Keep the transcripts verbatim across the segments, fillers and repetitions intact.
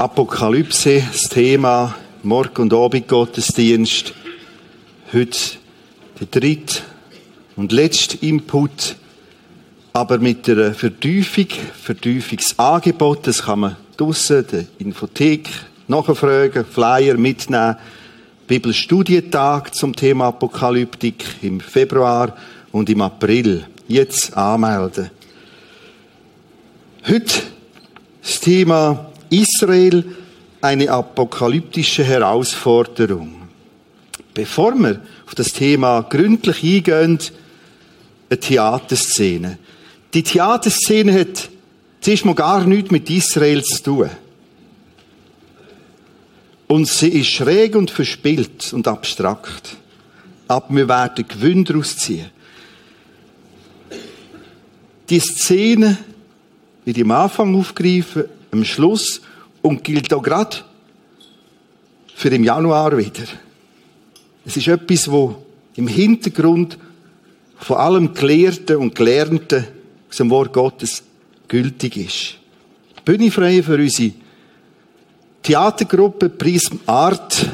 Apokalypse, das Thema, Morgen- und Abendgottesdienst. Heute der dritte und letzte Input, aber mit einer Vertiefung, Vertiefungsangebot, das kann man draussen, der Infothek, nachfragen, Flyer mitnehmen. Bibelstudientag zum Thema Apokalyptik im Februar und im April. Jetzt anmelden. Heute das Thema Israel, eine apokalyptische Herausforderung. Bevor wir auf das Thema gründlich eingehen, eine Theaterszene. Die Theaterszene hat zuerst mal gar nichts mit Israel zu tun. Und sie ist schräg und verspielt und abstrakt. Aber wir werden Gewinn daraus ziehen. Die Szene wird am Anfang aufgegriffen, am Schluss, und gilt auch gerade für im Januar wieder. Es ist etwas, das im Hintergrund von allem Gelehrten und Gelernten aus dem Wort Gottes gültig ist. Bühne frei für unsere Theatergruppe Prismart.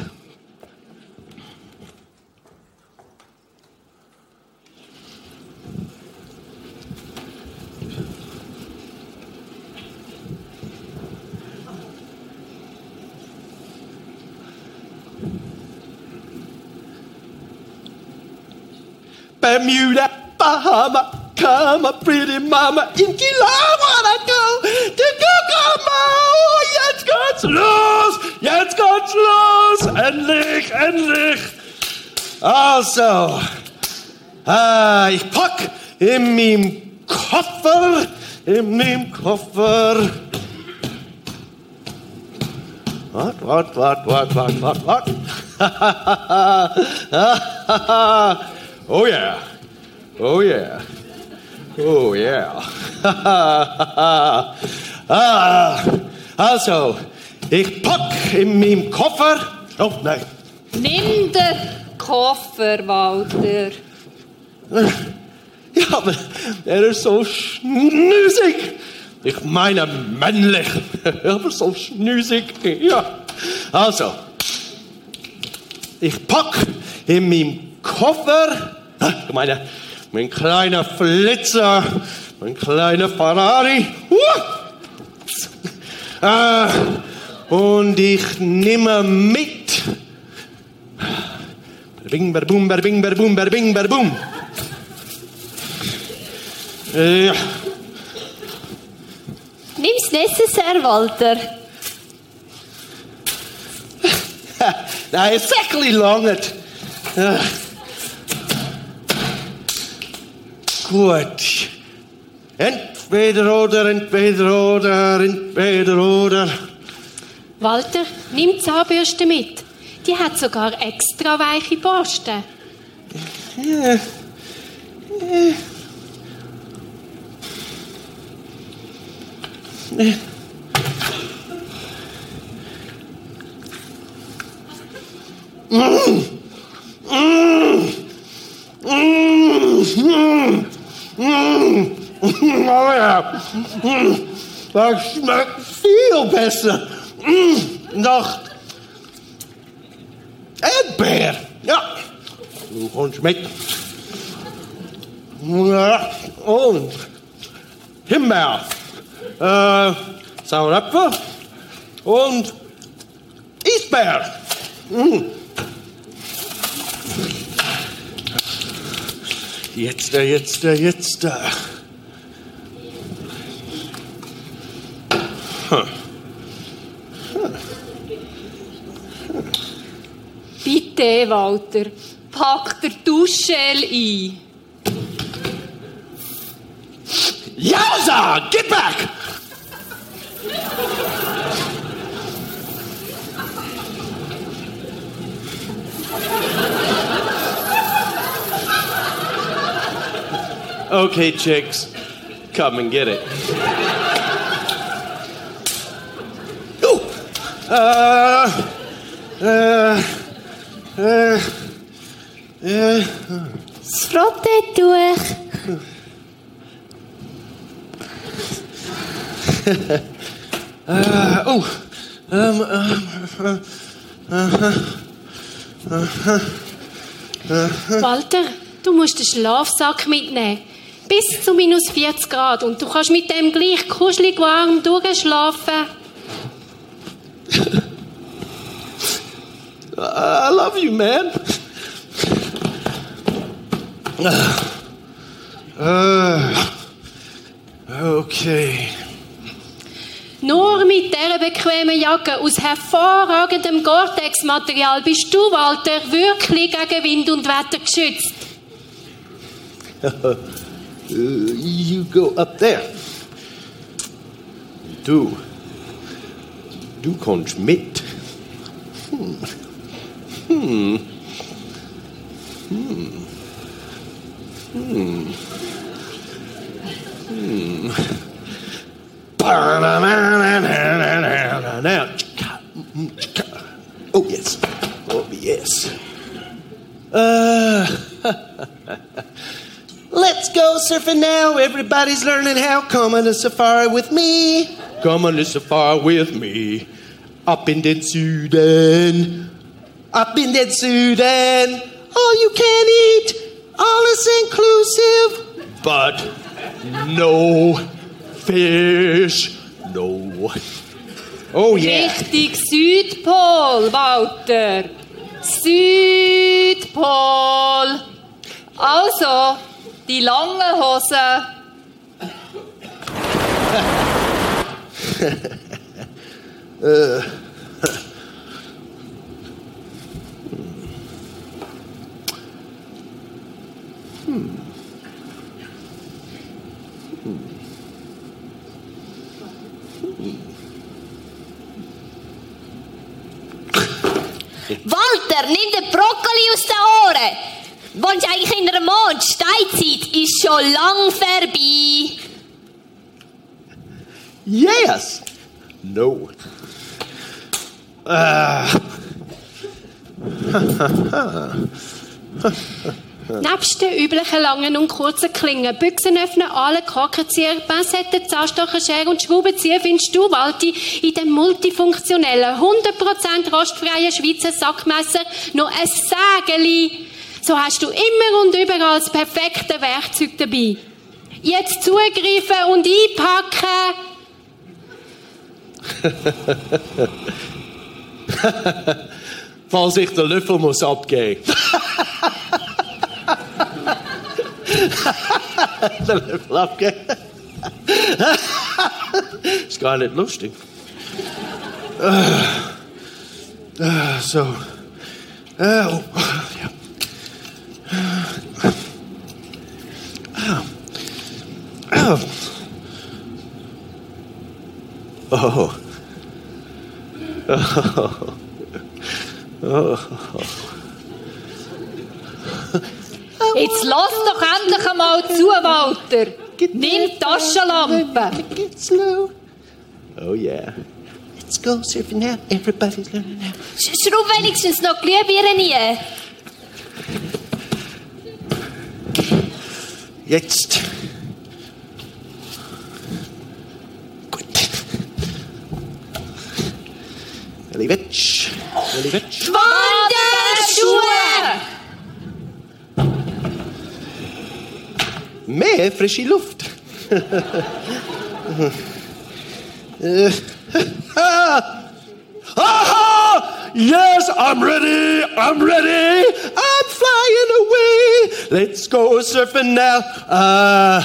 Bermuda, Bahama, come a pretty mama. In Kilau wanna go to Kokomo. Jetzt geht's los, jetzt geht's los. Endlich, endlich. Also, ah, ich pack in meinem Koffer, in meinem Koffer. Wart, wart, wart, wart, wart, wart, wart. Hahaha. Oh yeah, oh yeah, oh yeah. Ah, also, ich pack in meinem Koffer. Oh nein. Nimm den Koffer, Walter. Ja, aber er ist so schnüsig. Ich meine männlich, aber so schnüsig. Ja. Also, ich pack in meinem Koffer. Ich meine, mein kleiner Flitzer, mein kleiner Ferrari. Uh! Äh, und ich nehme mit. Bing, ber, bum, ber, bing, ber, bum, ber, bing, ber, bum. Ja. Nimm's necessaire, Walter. Nein, es ist ein bisschen lange. Ja. Gut. Entweder oder, entweder oder, entweder oder. Walter, nimm die Zahnbürste mit. Die hat sogar extra weiche Borsten. Ja. Ja. Ja. Mmh. Mmh. Mmh. Mmh. Mmh. Oh ja. Mmh. Das schmeckt viel besser. Mmh. Nach Erdbeer. Ja. Du kommst mit. Ja. Und Himbeer. Äh, Sauerapfel. Und Eisbär. Mmh. Jetzt, jetzt, jetzt. Bitte, Walter, pack der Duschgel ein. Jausa, get back! Okay, chicks, come and get it. Ooh. Uh, uh, uh, uh. Das rote Tuch. uh, oh, Ähm, ähm, Walter, du musst den Schlafsack mitnehmen. Bis zu minus vierzig Grad. Und du kannst mit dem gleich kuschelig warm durchschlafen. I love you, man. Okay. Nur mit dieser bequemen Jacke aus hervorragendem Gore-Tex-Material bist du, Walter, wirklich gegen Wind und Wetter geschützt. You go up there. Du. Du kommst mit. Hm. Hm. Hm. Hm. Hm. Oh yes, oh yes. Uh, let's go surfing now. Everybody's learning how. Come on a safari with me. Come on a safari with me. Up in den Süden. Up in den Süden. All you can eat. All is inclusive. But no fish. No. Oh yeah. Richtig Südpol, Walter. Südpol. Also, die langen Hosen. äh. Hm. Walter, nimm den Brokkoli aus den Ohren! Wohnst eigentlich in der Mond? Steinzeit ist schon lang vorbei! Yes! No! Ah. Nebst den üblichen langen und kurzen Klingen, Büchsenöffnen, Aalen, Korkenzieher, Pincetten, Zahnstocher, Schere und Schraubenzieher findest du, Walti, in dem multifunktionellen, hundert Prozent rostfreien Schweizer Sackmesser noch ein Sägeli. So hast du immer und überall das perfekte Werkzeug dabei. Jetzt zugreifen und einpacken. Falls ich den Löffel muss abgeben muss. Den Löffel abgeben. Ist gar nicht lustig. Uh, uh, so. Uh, oh, ja. Uh, oh. Oh. Oh. Oh. Jetzt lass doch endlich einmal zu, Walter. Nimm die Taschenlampe. Get slow. Oh yeah. Let's go surfing now. Everybody's learning now. Schraub wenigstens noch Glühbirnen rein. Jetzt. Gut. Elivetsch. Elivetsch. Wanderschuhe! Mehr frische Luft. Yes, I'm ready, I'm ready, I'm flying away. Let's go surfing now. Uh,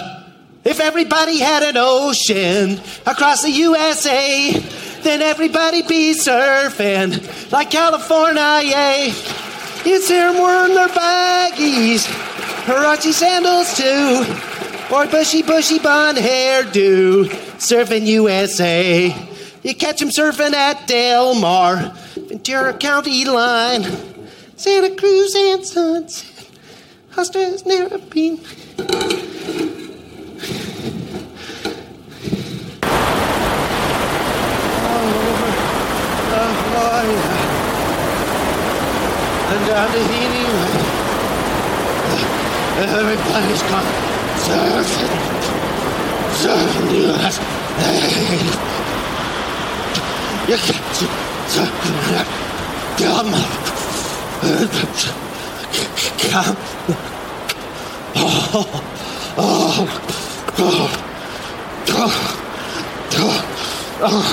if everybody had an ocean across the U S A, then everybody be surfing like California, yay. It's here wearing their baggies. Huarache sandals too, or bushy, bushy blonde hairdo, surfing U S A. You catch them surfing at Del Mar, Ventura County line, Santa Cruz and Sunset, Hostas never been. Oh, oh, yeah. And down to Heaney. Everybody's gone surfing, surfing the U S A. kam, oh, oh, oh, oh, oh,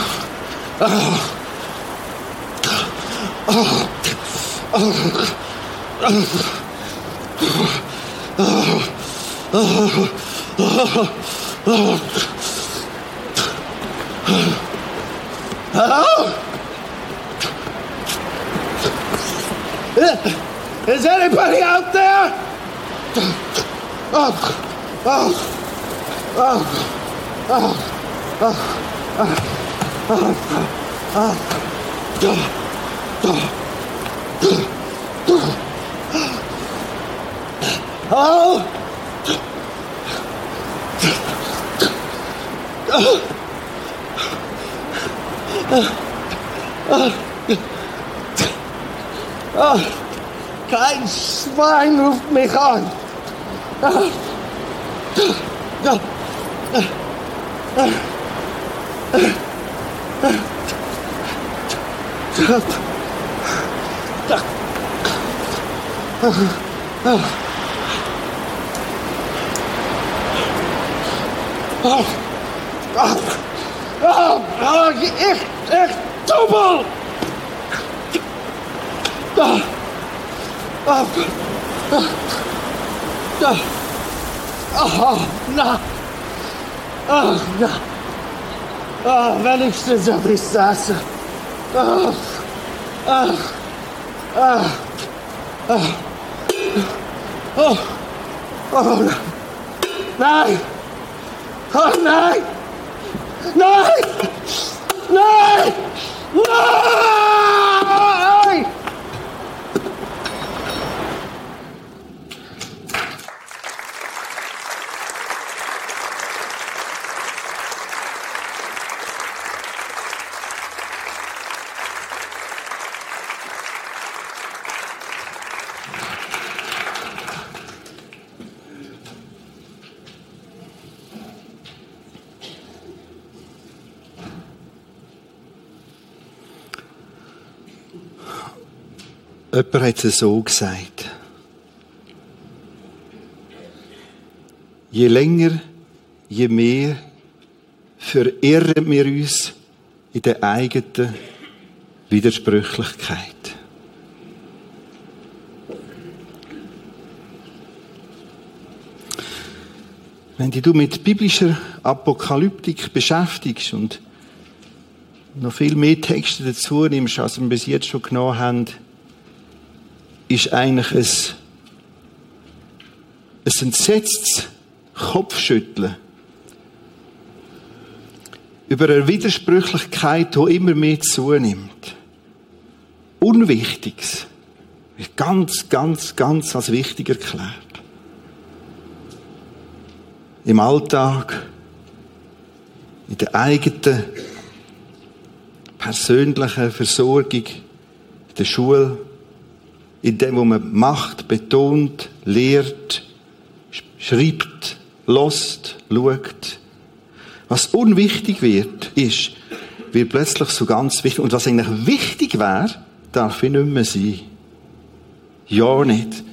oh, oh, Is anybody out there? Oh, oh, oh, oh, oh, oh, kein Schwein ruft mich an. Oh, oh, oh, oh, ich, ich, Double! Oh, oh, oh, oh, na, oh, na, oh, wenigstens auf die Straße. Oh, oh, oh, oh, oh, oh, nein! Oh nein! Nein! Nein! Nein! Jemand hat es so gesagt. Je länger, je mehr verirren wir uns in der eigenen Widersprüchlichkeit. Wenn dich du mit biblischer Apokalyptik beschäftigst und noch viel mehr Texte dazu nimmst, als wir bis jetzt schon genommen haben, ist eigentlich ein, ein entsetztes Kopfschütteln über eine Widersprüchlichkeit, die immer mehr zunimmt. Unwichtiges wird ganz, ganz, ganz als wichtig erklärt. Im Alltag, in der eigenen persönlichen Versorgung, in der Schule, in dem, was man macht, betont, lehrt, schreibt, lässt, schaut. Was unwichtig wird, ist, wird plötzlich so ganz wichtig. Und was eigentlich wichtig wäre, darf ich nicht mehr sein. Ja nicht.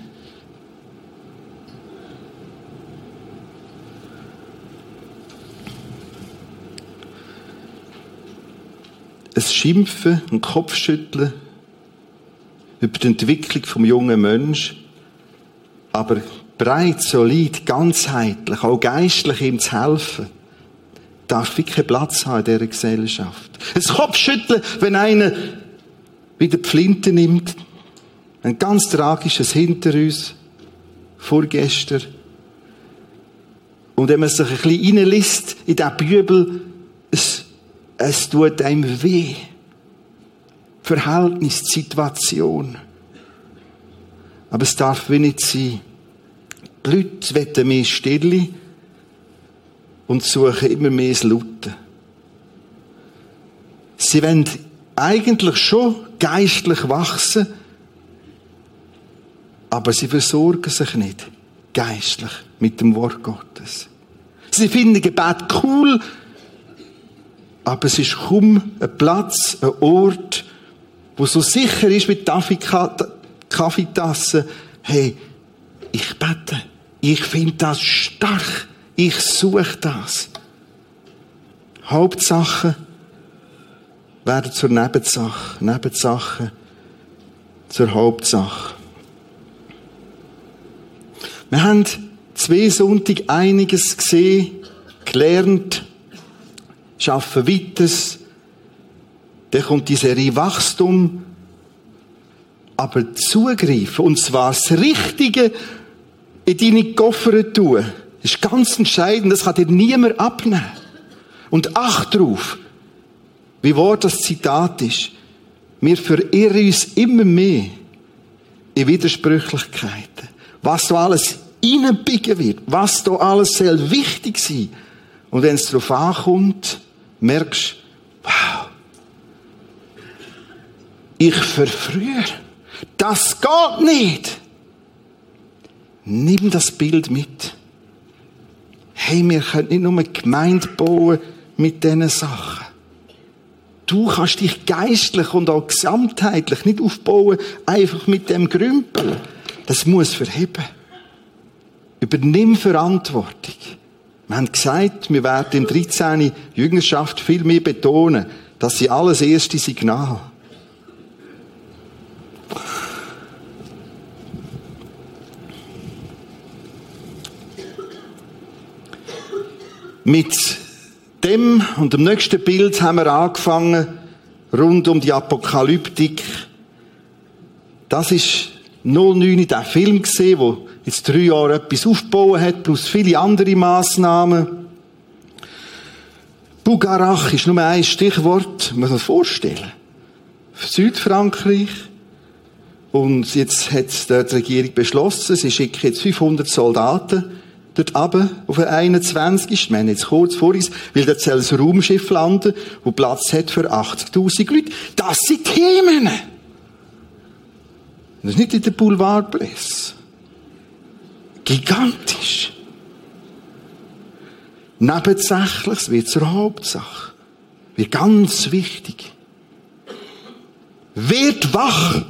Ein Schimpfen, ein Kopfschütteln über die Entwicklung des jungen Menschen, aber breit, solid, ganzheitlich, auch geistlich ihm zu helfen, darf keinen Platz haben in dieser Gesellschaft. Ein Kopfschütteln, wenn einer wieder die Flinte nimmt, ein ganz tragisches hinter uns, vorgestern, und wenn man sich ein bisschen reinliest in diesen Bübel, es, es tut einem weh. Verhältnis, Situation. Aber es darf wie nicht sein. Die Leute wollen mehr Stille und suchen immer mehr das Laute. Sie wollen eigentlich schon geistlich wachsen, aber sie versorgen sich nicht geistlich mit dem Wort Gottes. Sie finden Gebet cool, aber es ist kaum ein Platz, ein Ort, wo so sicher ist wie die Kaffeetasse. Hey, ich bete, ich finde das stark, ich suche das. Hauptsachen werden zur Nebensache, Nebensachen zur Hauptsache. Wir haben zwei Sonntage einiges gesehen, gelernt, schaffen weiteres. Dann kommt die Serie Wachstum. Aber zugreifen, und zwar das Richtige in deine Koffer tun, ist ganz entscheidend. Das kann dir niemand abnehmen. Und acht drauf, wie wahr das Zitat ist. Wir verirren uns immer mehr in Widersprüchlichkeiten. Was da alles reinbiegen wird, was da alles sehr wichtig sein. Und wenn es darauf ankommt, merkst du, wow, ich verfrühe. Das geht nicht. Nimm das Bild mit. Hey, wir können nicht nur eine Gemeinde bauen mit diesen Sachen. Du kannst dich geistlich und auch gesamtheitlich nicht aufbauen, einfach mit dem Grümpeln. Das muss verheben. Übernimm Verantwortung. Wir haben gesagt, wir werden im dreizehnten Jüngerschaft viel mehr betonen, dass sie alles erste Signal. Mit dem und dem nächsten Bild haben wir angefangen, rund um die Apokalyptik. Das ist neunzehnhundertneun der Film gesehen, wo jetzt drei Jahre etwas aufgebaut hat, plus viele andere Massnahmen. Bougarach ist nur ein Stichwort, man muss sich vorstellen. Für Südfrankreich. Und jetzt hat die Regierung beschlossen, sie schickt jetzt fünfhundert Soldaten dort runter, auf den einundzwanzigsten Wir haben jetzt kurz vor uns, weil dort soll ein Raumschiff landen, das Platz hat für achtzigtausend Leute. Das sind Themen! Das ist nicht in der Boulevardpresse. Gigantisch. Nebensächliches wird zur Hauptsache. Wird ganz wichtig. Wird wach!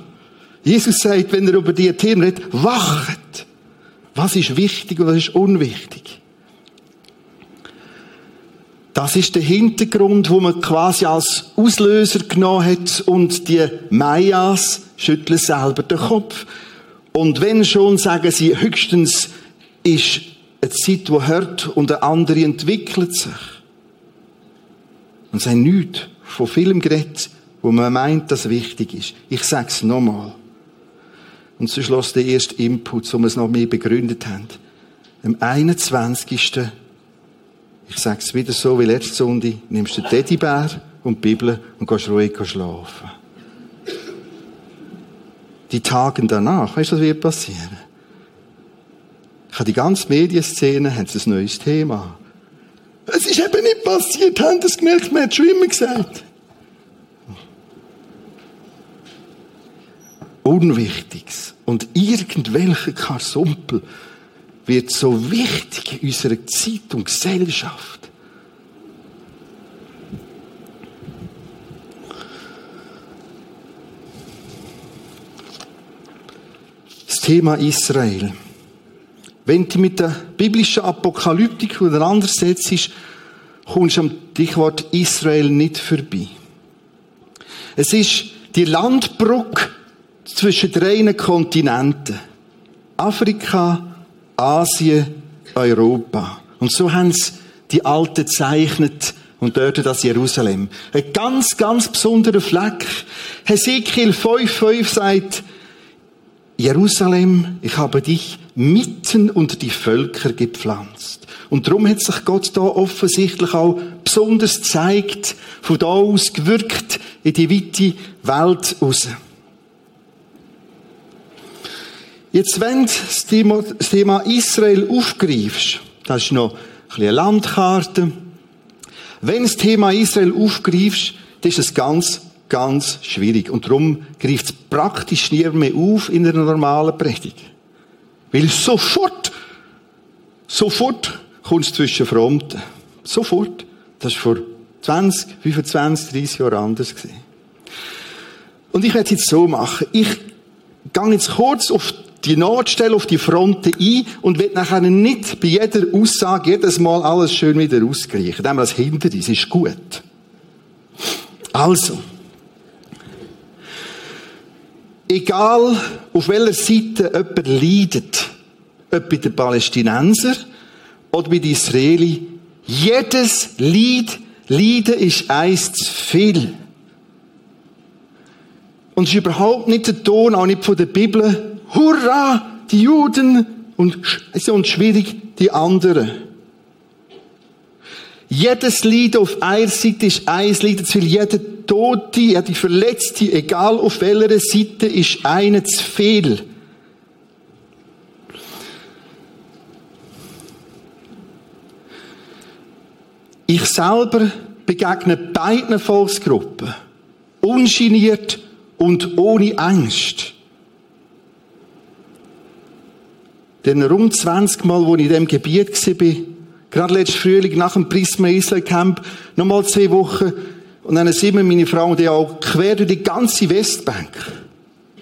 Jesus sagt, wenn er über diese Themen redet, wachet! Was ist wichtig und was ist unwichtig? Das ist der Hintergrund, wo man quasi als Auslöser genommen hat und die Mayas schütteln selber den Kopf. Und wenn schon, sagen sie, höchstens ist eine Zeit, die hört und eine andere entwickelt sich. Und sie haben nichts von vielem geredet, wo man meint, dass wichtig ist. Ich sage es nochmal. Und so schloss der erste Input, wo wir es noch mehr begründet haben. Am einundzwanzigsten Ich sage es wieder so wie letzte Sonntag, nimmst du den Teddybär und die Bibel und gehst ruhig schlafen. Die Tage danach, weißt du, was wird passieren? Ich habe die ganze Medienszene, haben sie ein neues Thema. Es ist eben nicht passiert, haben das gemerkt, man hat es schon immer gesagt. Unwichtiges. Und irgendwelcher Karsumpel wird so wichtig in unserer Zeit und Gesellschaft. Das Thema Israel. Wenn du mit der biblischen Apokalyptik auseinandersetzt, kommst du am Stichwort Israel nicht vorbei. Es ist die Landbrücke zwischen drei Kontinenten. Afrika, Asien, Europa. Und so haben sie die Alten gezeichnet und dort das Jerusalem. Ein ganz, ganz besonderer Fleck. Hesekiel fünf fünf sagt, Jerusalem, ich habe dich mitten unter die Völker gepflanzt. Und darum hat sich Gott da offensichtlich auch besonders gezeigt, von da aus gewirkt in die weite Welt raus. Jetzt, wenn du das Thema Israel aufgreifst, das ist noch ein bisschen eine Landkarte, wenn du das Thema Israel aufgreifst, dann ist es ganz, ganz schwierig. Und darum greift es praktisch nie mehr auf in einer normalen Predigt. Weil sofort, sofort kommst du zwischen Fronten. Sofort. Das war vor zwanzig, fünfundzwanzig, dreissig Jahre anders gewesen. Und ich werde es jetzt so machen. Ich gehe jetzt kurz auf die Notstelle, auf die Fronten ein und werde nachher nicht bei jeder Aussage jedes Mal alles schön wieder ausgleichen. Dann haben wir das hinter uns, ist gut. Also. Egal, auf welcher Seite jemand leidet, ob bei den Palästinensern oder bei den Israelis, jedes Leid, Leiden ist eins zu viel. Und es ist überhaupt nicht der Ton, auch nicht von der Bibel, hurra, die Juden, und, und schwierig, die anderen. Jedes Leiden auf einer Seite ist eins Leiden zu viel, jeder Tote, ja, die Verletzte, egal auf welcher Seite, ist einer zu viel. Ich selber begegne beiden Volksgruppen, ungeniert und ohne Angst. Denn rund zwanzig Mal, als ich in diesem Gebiet war, gerade letzten Frühling nach dem Prisma-Isle-Camp, nochmal zwei Wochen, und dann sind wir, meine Frau und ich, auch quer durch die ganze Westbank.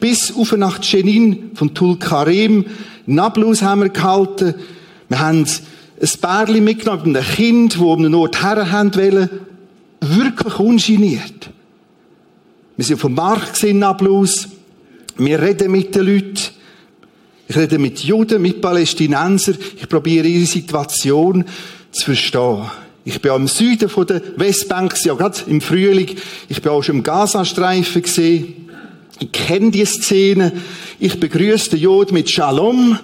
Bis auf nach Jenin, von Tulkarem, Nablus haben wir gehalten. Wir haben ein Bärchen mitgenommen mit einem Kind, das um den Ort herren wollte. Wirklich ungeniert. Wir sind auf dem Markt in Nablus. Wir reden mit den Leuten. Ich rede mit Juden, mit Palästinensern. Ich probiere ihre Situation zu verstehen. Ich bin auch im Süden von der Westbank, ja, gerade im Frühling. Ich bin auch schon im Gazastreifen gesehen. Ich kenne die Szene. Ich begrüße den Jod mit Shalom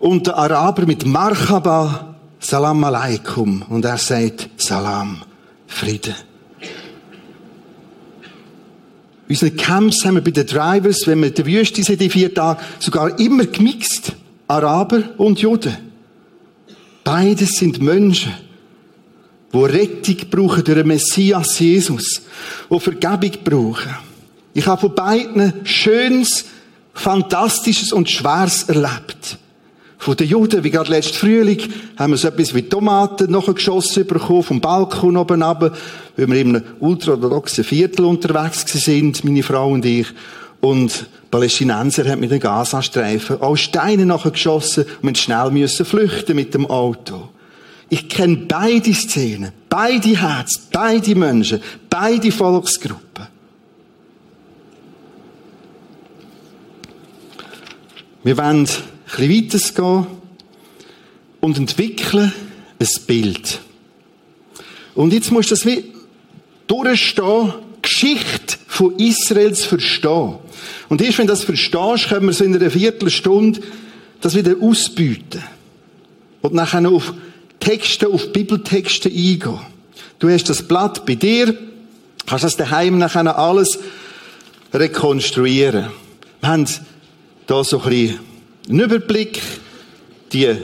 und den Araber mit Marhaba, Salam Alaikum. Und er sagt Salam, Friede. In unseren Camps haben wir bei den Drivers, wenn wir in der Wüste sind, die vier Tage, sogar immer gemixt. Araber und Juden. Beides sind Menschen, die Rettung brauchen durch den Messias Jesus, die Vergebung brauchen. Ich habe von beiden Schönes, Fantastisches und Schweres erlebt. Von den Juden, wie gerade letzten Frühling, haben wir so etwas wie Tomaten nachgeschossen bekommen, vom Balkon oben runter, weil wir in einem ultraorthodoxen Viertel unterwegs sind, meine Frau und ich. Und Palästinenser haben mit den Gazastreifen auch Steine nachgeschossen und mussten schnell flüchten mit dem Auto. Ich kenne beide Szenen, beide Herzen, beide Menschen, beide Volksgruppen. Wir wollen ein bisschen weitergehen und entwickeln ein Bild. Und jetzt musst du das wie durchstehen, Geschichte von Israel zu verstehen. Und erst wenn du das verstehst, können wir so in einer Viertelstunde das wieder ausbieten. Und nachher noch auf Texte, auf Bibeltexte eingehen. Du hast das Blatt bei dir, kannst das daheim nachher alles rekonstruieren. Wir haben da so ein bisschen einen Überblick, die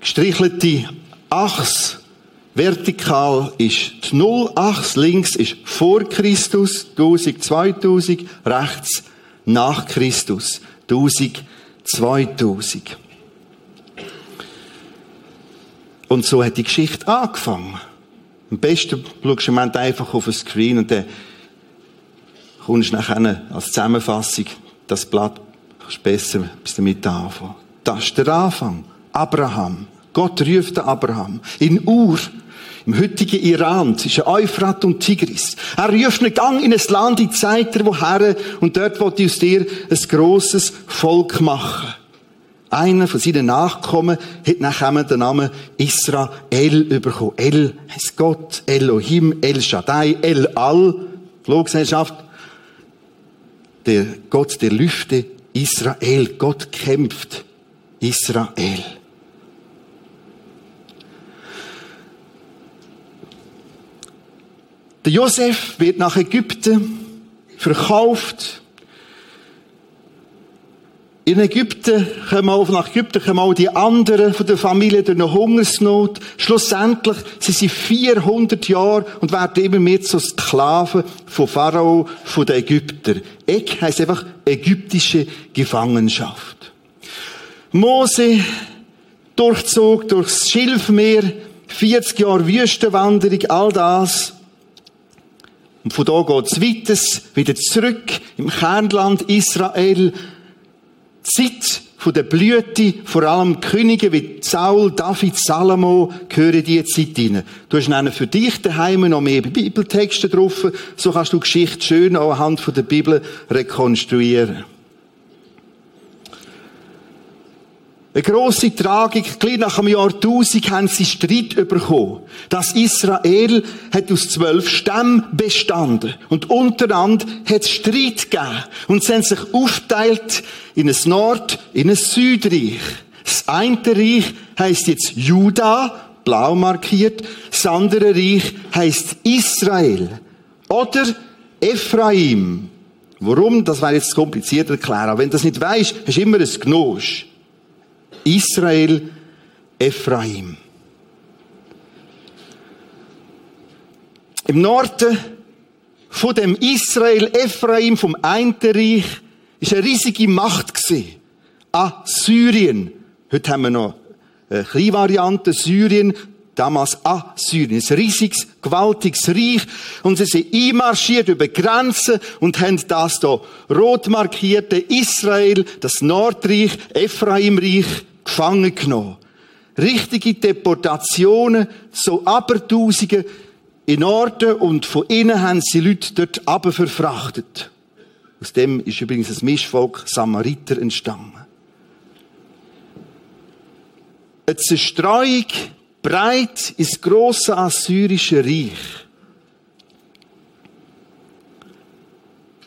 gestrichelte Achse, vertikal ist die Nullachse, links ist vor Christus, tausend, zweitausend, rechts nach Christus, tausend, zweitausend. Und so hat die Geschichte angefangen. Am besten schaust du im Moment einfach auf den Screen und dann kommst du nachher als Zusammenfassung das Blatt, kannst besser bis damit anfangen. Das ist der Anfang. Abraham. Gott ruft den Abraham. In Ur, im heutigen Iran, zwischen Euphrat und Tigris. Er ruft einen Gang in ein Land, in die Zeit woher, und dort will ich aus dir ein grosses Volk machen. Einer von seinen Nachkommen hat nachher den Namen Israel bekommen. El heißt Gott, Elohim, El Shaddai, El Al, Fluggesellschaft. Der Gott der Lüfte, Israel. Gott kämpft, Israel. Der Josef wird nach Ägypten verkauft. In Ägypten kommen auch, nach Ägypten kommen auch die anderen von der Familie durch eine Hungersnot. Schlussendlich sind sie vierhundert Jahre und werden immer mehr zu Sklaven von Pharao, von den Ägyptern. Ek heisst einfach ägyptische Gefangenschaft. Mose durchzog durchs Schilfmeer, vierzig Jahre Wüstenwanderung, all das. Und von da geht es weiter, wieder zurück im Kernland Israel. Die Zeit der Blüte, vor allem Könige wie Saul, David, Salomo, gehören diese Zeit rein. Du hast dann für dich daheim noch mehr Bibeltexte drauf, so kannst du Geschichte schön anhand der Bibel rekonstruieren. Eine grosse Tragik, gleich nach dem Jahr tausend haben sie Streit bekommen. Das Israel hat aus zwölf Stämmen bestanden. Und untereinander hat es Streit gegeben. Und sie haben sich aufgeteilt in ein Nord-, in ein Südreich. Das eine Reich heisst jetzt Juda, blau markiert. Das andere Reich heisst Israel. Oder Ephraim. Warum? Das wäre jetzt kompliziert erklären. Aber wenn du das nicht weisst, hast du immer ein Gnosch. Israel, Ephraim. Im Norden von dem Israel, Ephraim, vom einen Reich, war eine riesige Macht gewesen. Assyrien. Heute haben wir noch eine kleine Variante, Syrien, damals Assyrien. Ein riesiges, gewaltiges Reich. Und sie sind einmarschiert über Grenzen und haben das hier rot markierte Israel, das Nordreich, Ephraimreich, gefangen genommen. Richtige Deportationen, so Abertausende in Norden, und von innen haben sie Leute dort runter verfrachtet. Aus dem ist übrigens das Mischvolk Samariter entstanden. Eine Zerstreuung breit ins grosse assyrische Reich.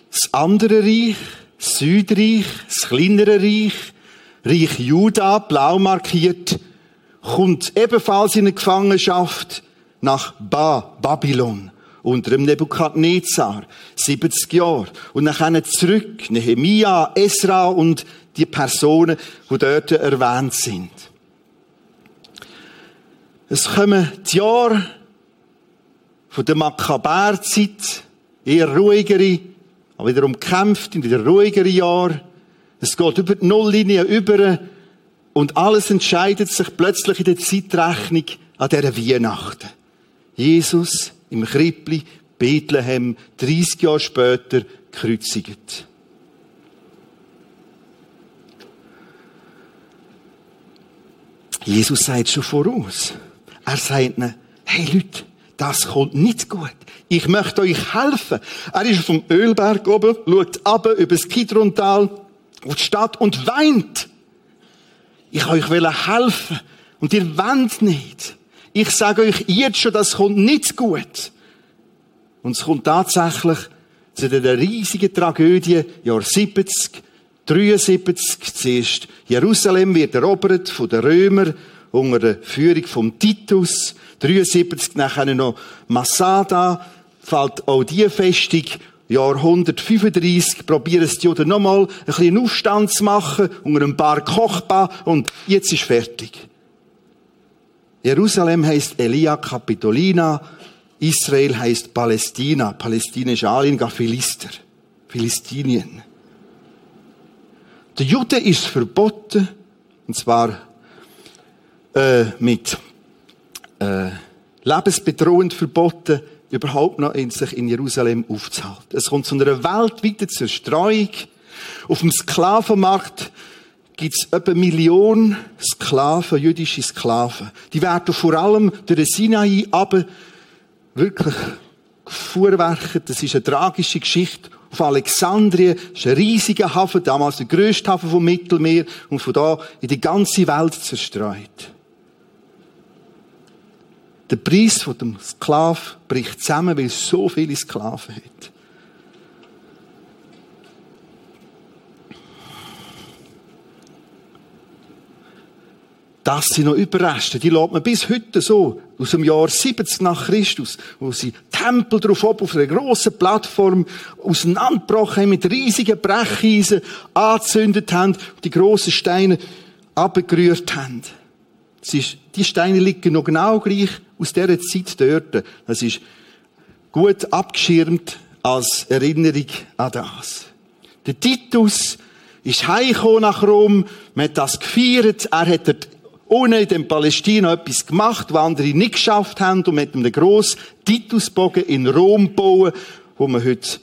Das andere Reich, das Südreich, das kleinere Reich, Reich Juda, blau markiert, kommt ebenfalls in eine Gefangenschaft nach ba, Babylon, unter dem Nebukadnezar, siebzig Jahre. Und dann zurück, Nehemia, Esra und die Personen, die dort erwähnt sind. Es kommen die Jahre von der Makkabäerzeit, eher ruhigere, aber wiederum kämpft in den ruhigeren Jahren. Es geht über die Nulllinie über und alles entscheidet sich plötzlich in der Zeitrechnung an dieser Weihnachten. Jesus im Krippli, Bethlehem, dreißig Jahre später gekreuzigt. Jesus sagt schon voraus. Er sagt ihnen, hey Leute, das kommt nicht gut. Ich möchte euch helfen. Er ist vom Ölberg oben, schaut runter über das Kidron-Tal auf die Stadt und weint. Ich euch will helfen und ihr weint nicht. Ich sage euch jetzt schon, das kommt nicht gut. Und es kommt tatsächlich zu einer riesigen Tragödie, Jahr siebzig, dreiundsiebzig, zuerst Jerusalem wird erobert von den Römern unter der Führung von Titus. dreiundsiebzig nachher noch Masada, fällt auch diese Festung. Jahr hundertfünfunddreißig probieren es die Juden nochmal, einen kleinen Aufstand zu machen unter einem Bar Kochba, und jetzt ist fertig. Jerusalem heisst Elia Kapitolina, Israel heisst Palästina. Palästina ist Alinga Philister, Philistinien. Der Juden ist verboten, und zwar Äh, mit äh, lebensbedrohend verboten, überhaupt noch in sich in Jerusalem aufzuhalten. Es kommt zu einer weltweiten Zerstreuung. Auf dem Sklavenmarkt gibt es etwa eine Million Sklaven, jüdische Sklaven. Die werden vor allem durch den Sinai runter wirklich vorwerkt. Das ist eine tragische Geschichte. Auf Alexandrien, das ist ein riesiger Hafen, damals der grösste Hafen vom Mittelmeer, und von da in die ganze Welt zerstreut. Der Preis von dem Sklaven bricht zusammen, weil es so viele Sklaven hat. Das sind noch Überreste, die lässt man bis heute so, aus dem Jahr siebzig nach Christus, wo sie Tempel drauf oben auf einer grossen Plattform auseinandergebrochen haben, mit riesigen Brecheisen angezündet haben, die grossen Steine abgerührt haben. Ist, die Steine liegen noch genau gleich aus dieser Zeit dort. Das ist gut abgeschirmt als Erinnerung an das. Der Titus ist heimgekommen nach Rom, man hat das gefeiert, er hat dort ohne in dem Palästina etwas gemacht, was andere nicht geschafft haben, und mit einem grossen Titusbogen in Rom bauen, wo man heute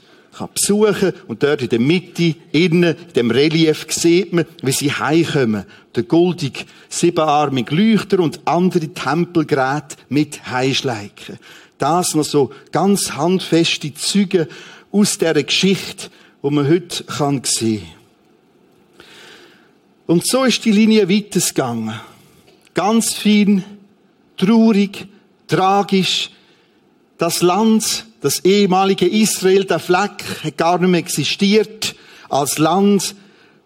besuchen kann. Und dort in der Mitte, innen, in dem Relief, sieht man, wie sie heimkommen. Der goldig siebenarmige Leuchter und andere Tempelgeräte mit heimschleichen. Das noch so ganz handfeste Züge aus dieser Geschichte, die man heute sehen kann. Und so ist die Linie weitergegangen. Ganz fein, traurig, tragisch. Das Land, das ehemalige Israel, der Fleck, hat gar nicht mehr existiert als Land.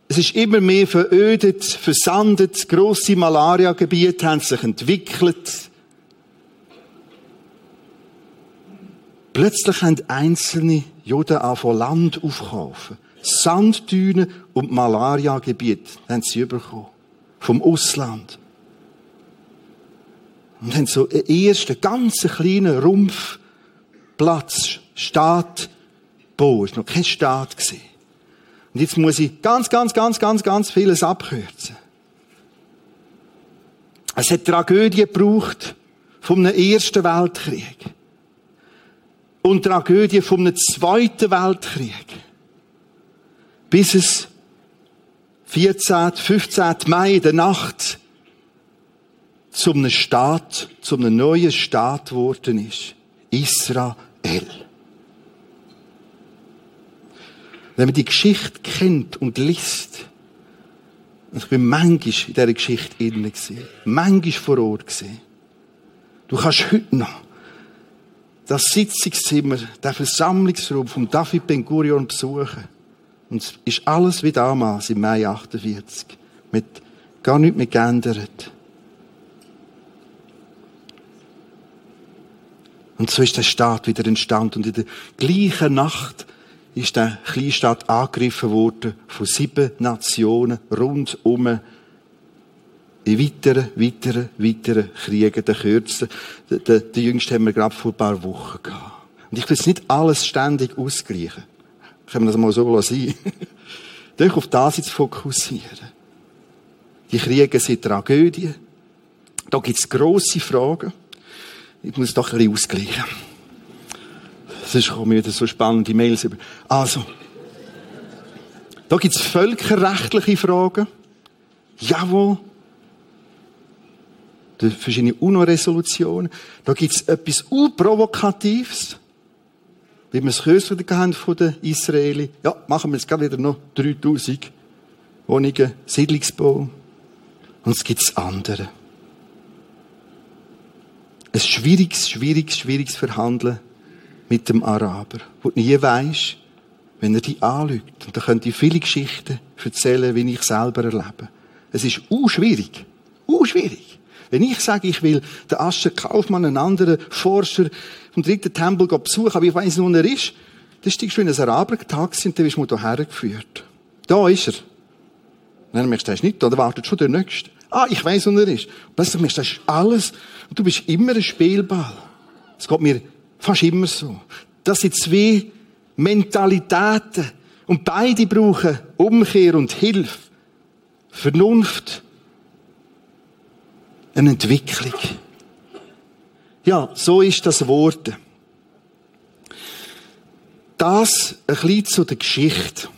Es ist immer mehr verödet, versandet. Grosse Malaria-Gebiete haben sich entwickelt. Plötzlich haben einzelne Juden angefangen, Land aufzukaufen. Sanddünen und Malaria-Gebiete haben sie bekommen. Vom Ausland. Und haben so einen ersten, ganz kleinen Rumpfplatz, Staat, Bo. Es war noch kein Staat. Und jetzt muss ich ganz, ganz, ganz, ganz, ganz vieles abkürzen. Es hat Tragödie gebraucht vom Ersten Weltkrieg. Und Tragödie vom Zweiten Weltkrieg. Bis es vierzehnten, fünfzehnten Mai in der Nacht zu einem Staat, zu einem neuen Staat geworden ist. Israel. Wenn man die Geschichte kennt und liest, und ich bin manchmal in dieser Geschichte drin gewesen, manchmal vor Ort gewesen, du kannst heute noch das Sitzungszimmer, den Versammlungsraum von David Ben-Gurion besuchen. Und es ist alles wie damals, im Mai achtundvierzig, mit gar nichts mehr geändert. Und so ist der Staat wieder entstanden. Und in der gleichen Nacht ist der Kleinstaat angegriffen worden von sieben Nationen rundum in weiteren, weiteren, weiteren Kriegen. Der kürzeste, der, der, der jüngste haben wir gerade vor ein paar Wochen gehabt. Und ich will es nicht alles ständig ausgleichen. Können wir das mal so sein? Doch auf das jetzt fokussieren. Die Kriege sind Tragödien. Da gibt es grosse Fragen. Ich muss doch ein bisschen ausgleichen. Sonst kommen wieder so spannende Mails über. Also. Da gibt es völkerrechtliche Fragen. Jawohl. Da verschiedene UNO-Resolutionen. Da gibt es etwas Unprovokatives. Wie wir es kürzlich haben von den Israelis. Ja, machen wir jetzt gerade wieder noch dreitausend Wohnungen, Siedlungsbau. Und es gibt andere. Ein schwieriges, schwieriges, schwieriges Verhandeln mit dem Araber, wo du nie weisst, wenn er dich anlügt. Und da könnt ihr viele Geschichten erzählen, wie ich selber erlebe. Es ist unschwierig. Unschwierig. Wenn ich sage, ich will den Ascher Kaufmann, einen anderen Forscher vom dritten Tempel besuchen, aber ich weiss nicht, wo er ist, dann steigst du in ein Araber-Taxi und dann wirst du hierher geführt. Da ist er. Dann merkst du, er ist nicht da, dann wartet schon der Nächste. Ah, ich weiss, wo er ist. Plötzlich merkst du, das ist alles. Und du bist immer ein Spielball. Es geht mir fast immer so. Das sind zwei Mentalitäten. Und beide brauchen Umkehr und Hilfe. Vernunft. Eine Entwicklung. Ja, so ist das Wort. Das ein bisschen zu der Geschichte.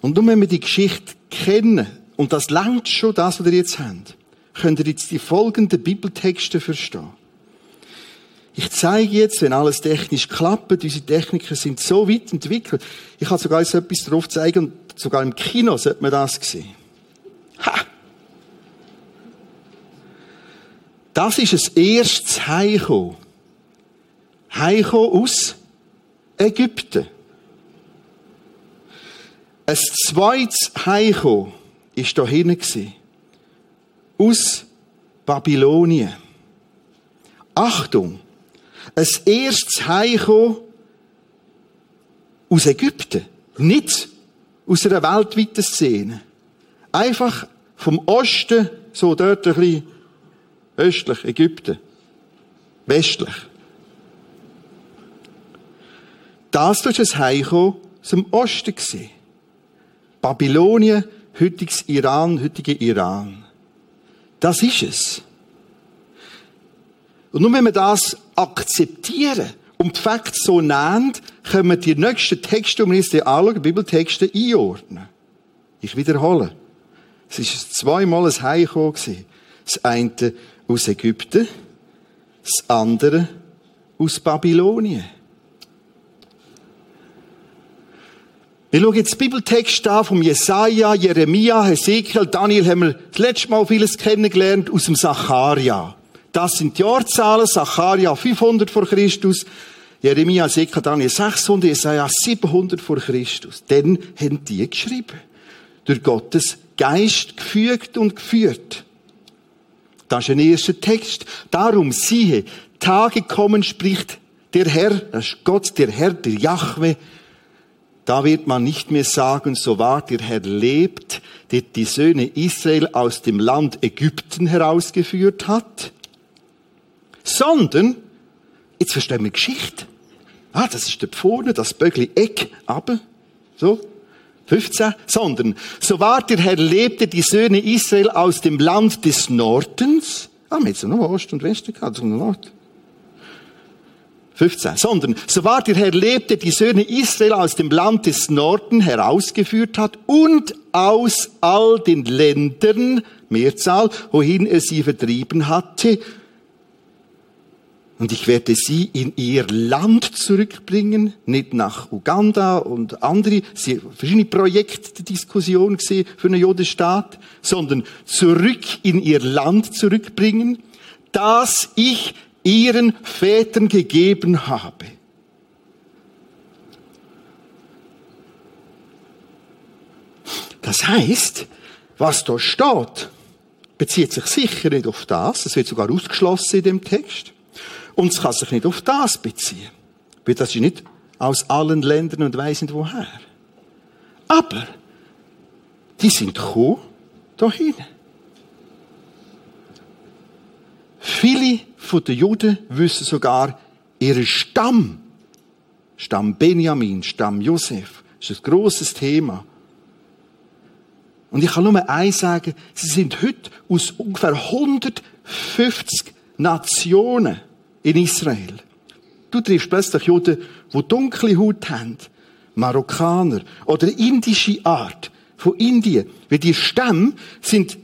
Und nur wenn wir die Geschichte kennen, und das langt schon, das, was ihr jetzt habt, könnt ihr jetzt die folgenden Bibeltexte verstehen. Ich zeige jetzt, wenn alles technisch klappt, unsere Techniker sind so weit entwickelt, ich kann sogar jetzt etwas drauf zeigen, und sogar im Kino sollte man das sehen. Ha! Das ist das erste Heimkommen. Heimkommen aus Ägypten. Ein zweites Heimkommen ist da hinten. Aus Babylonien. Achtung! Ein erstes Heimkommen aus Ägypten. Nicht aus einer weltweiten Szene. Einfach vom Osten, so dort ein bisschen östlich, Ägypten. Westlich. Das war ein Heimkommen aus dem Osten. Babylonien, heutiges Iran, heutige Iran. Das ist es. Und nur wenn wir das akzeptieren Und die Fakten so nehmend, können wir die nächsten Texte, die wir uns anschauen, Bibeltexte einordnen. Ich wiederhole. Es war zweimal ein Heimkommen. Das eine aus Ägypten, das andere aus Babylonien. Wir schauen jetzt Bibeltexte an vom Jesaja, Jeremia, Hesekiel, Daniel haben wir das letzte Mal vieles kennengelernt aus dem Sacharja. Das sind die Jahrzahlen, Sacharja fünfhundert vor Christus, Jeremia, Hesekiel, Daniel sechshundert, Jesaja siebenhundert vor Christus. Dann haben die geschrieben. Durch Gottes Geist gefügt und geführt. Das ist ein erster Text. Darum siehe, Tage kommen, spricht der Herr, das ist Gott, der Herr, der Jahwe. Da wird man nicht mehr sagen, so wahr der Herr lebt, der die Söhne Israel aus dem Land Ägypten herausgeführt hat. Sondern, jetzt verstehen wir Geschichte. Ah, das ist dort vorne, das Böckli Eck, aber so, fünfzehn. Sondern, so wahr der Herr lebt, der die Söhne Israel aus dem Land des Nordens. Ah, wir haben noch Ost und Westen gehabt, sondern Nord. fünfzehn. Sondern, so wahr der Herr lebte, die Söhne Israel aus dem Land des Norden herausgeführt hat und aus all den Ländern, Mehrzahl, wohin er sie vertrieben hatte. Und ich werde sie in ihr Land zurückbringen, nicht nach Uganda und andere, sie haben verschiedene Projektdiskussionen gesehen für einen Judenstaat, sondern zurück in ihr Land zurückbringen, das ich ihren Vätern gegeben habe. Das heisst, was da steht, bezieht sich sicher nicht auf das, das wird sogar ausgeschlossen in dem Text, und es kann sich nicht auf das beziehen, weil das ist nicht aus allen Ländern und weiss nicht woher. Aber die sind gekommen, dahin. Viele von den Juden wissen sogar ihren Stamm. Stamm Benjamin, Stamm Josef. Das ist ein grosses Thema. Und ich kann nur eins sagen, sie sind heute aus ungefähr hundertfünfzig Nationen in Israel. Du triffst plötzlich Juden, die dunkle Haut haben, Marokkaner oder indische Art von Indien. Weil die Stämme sind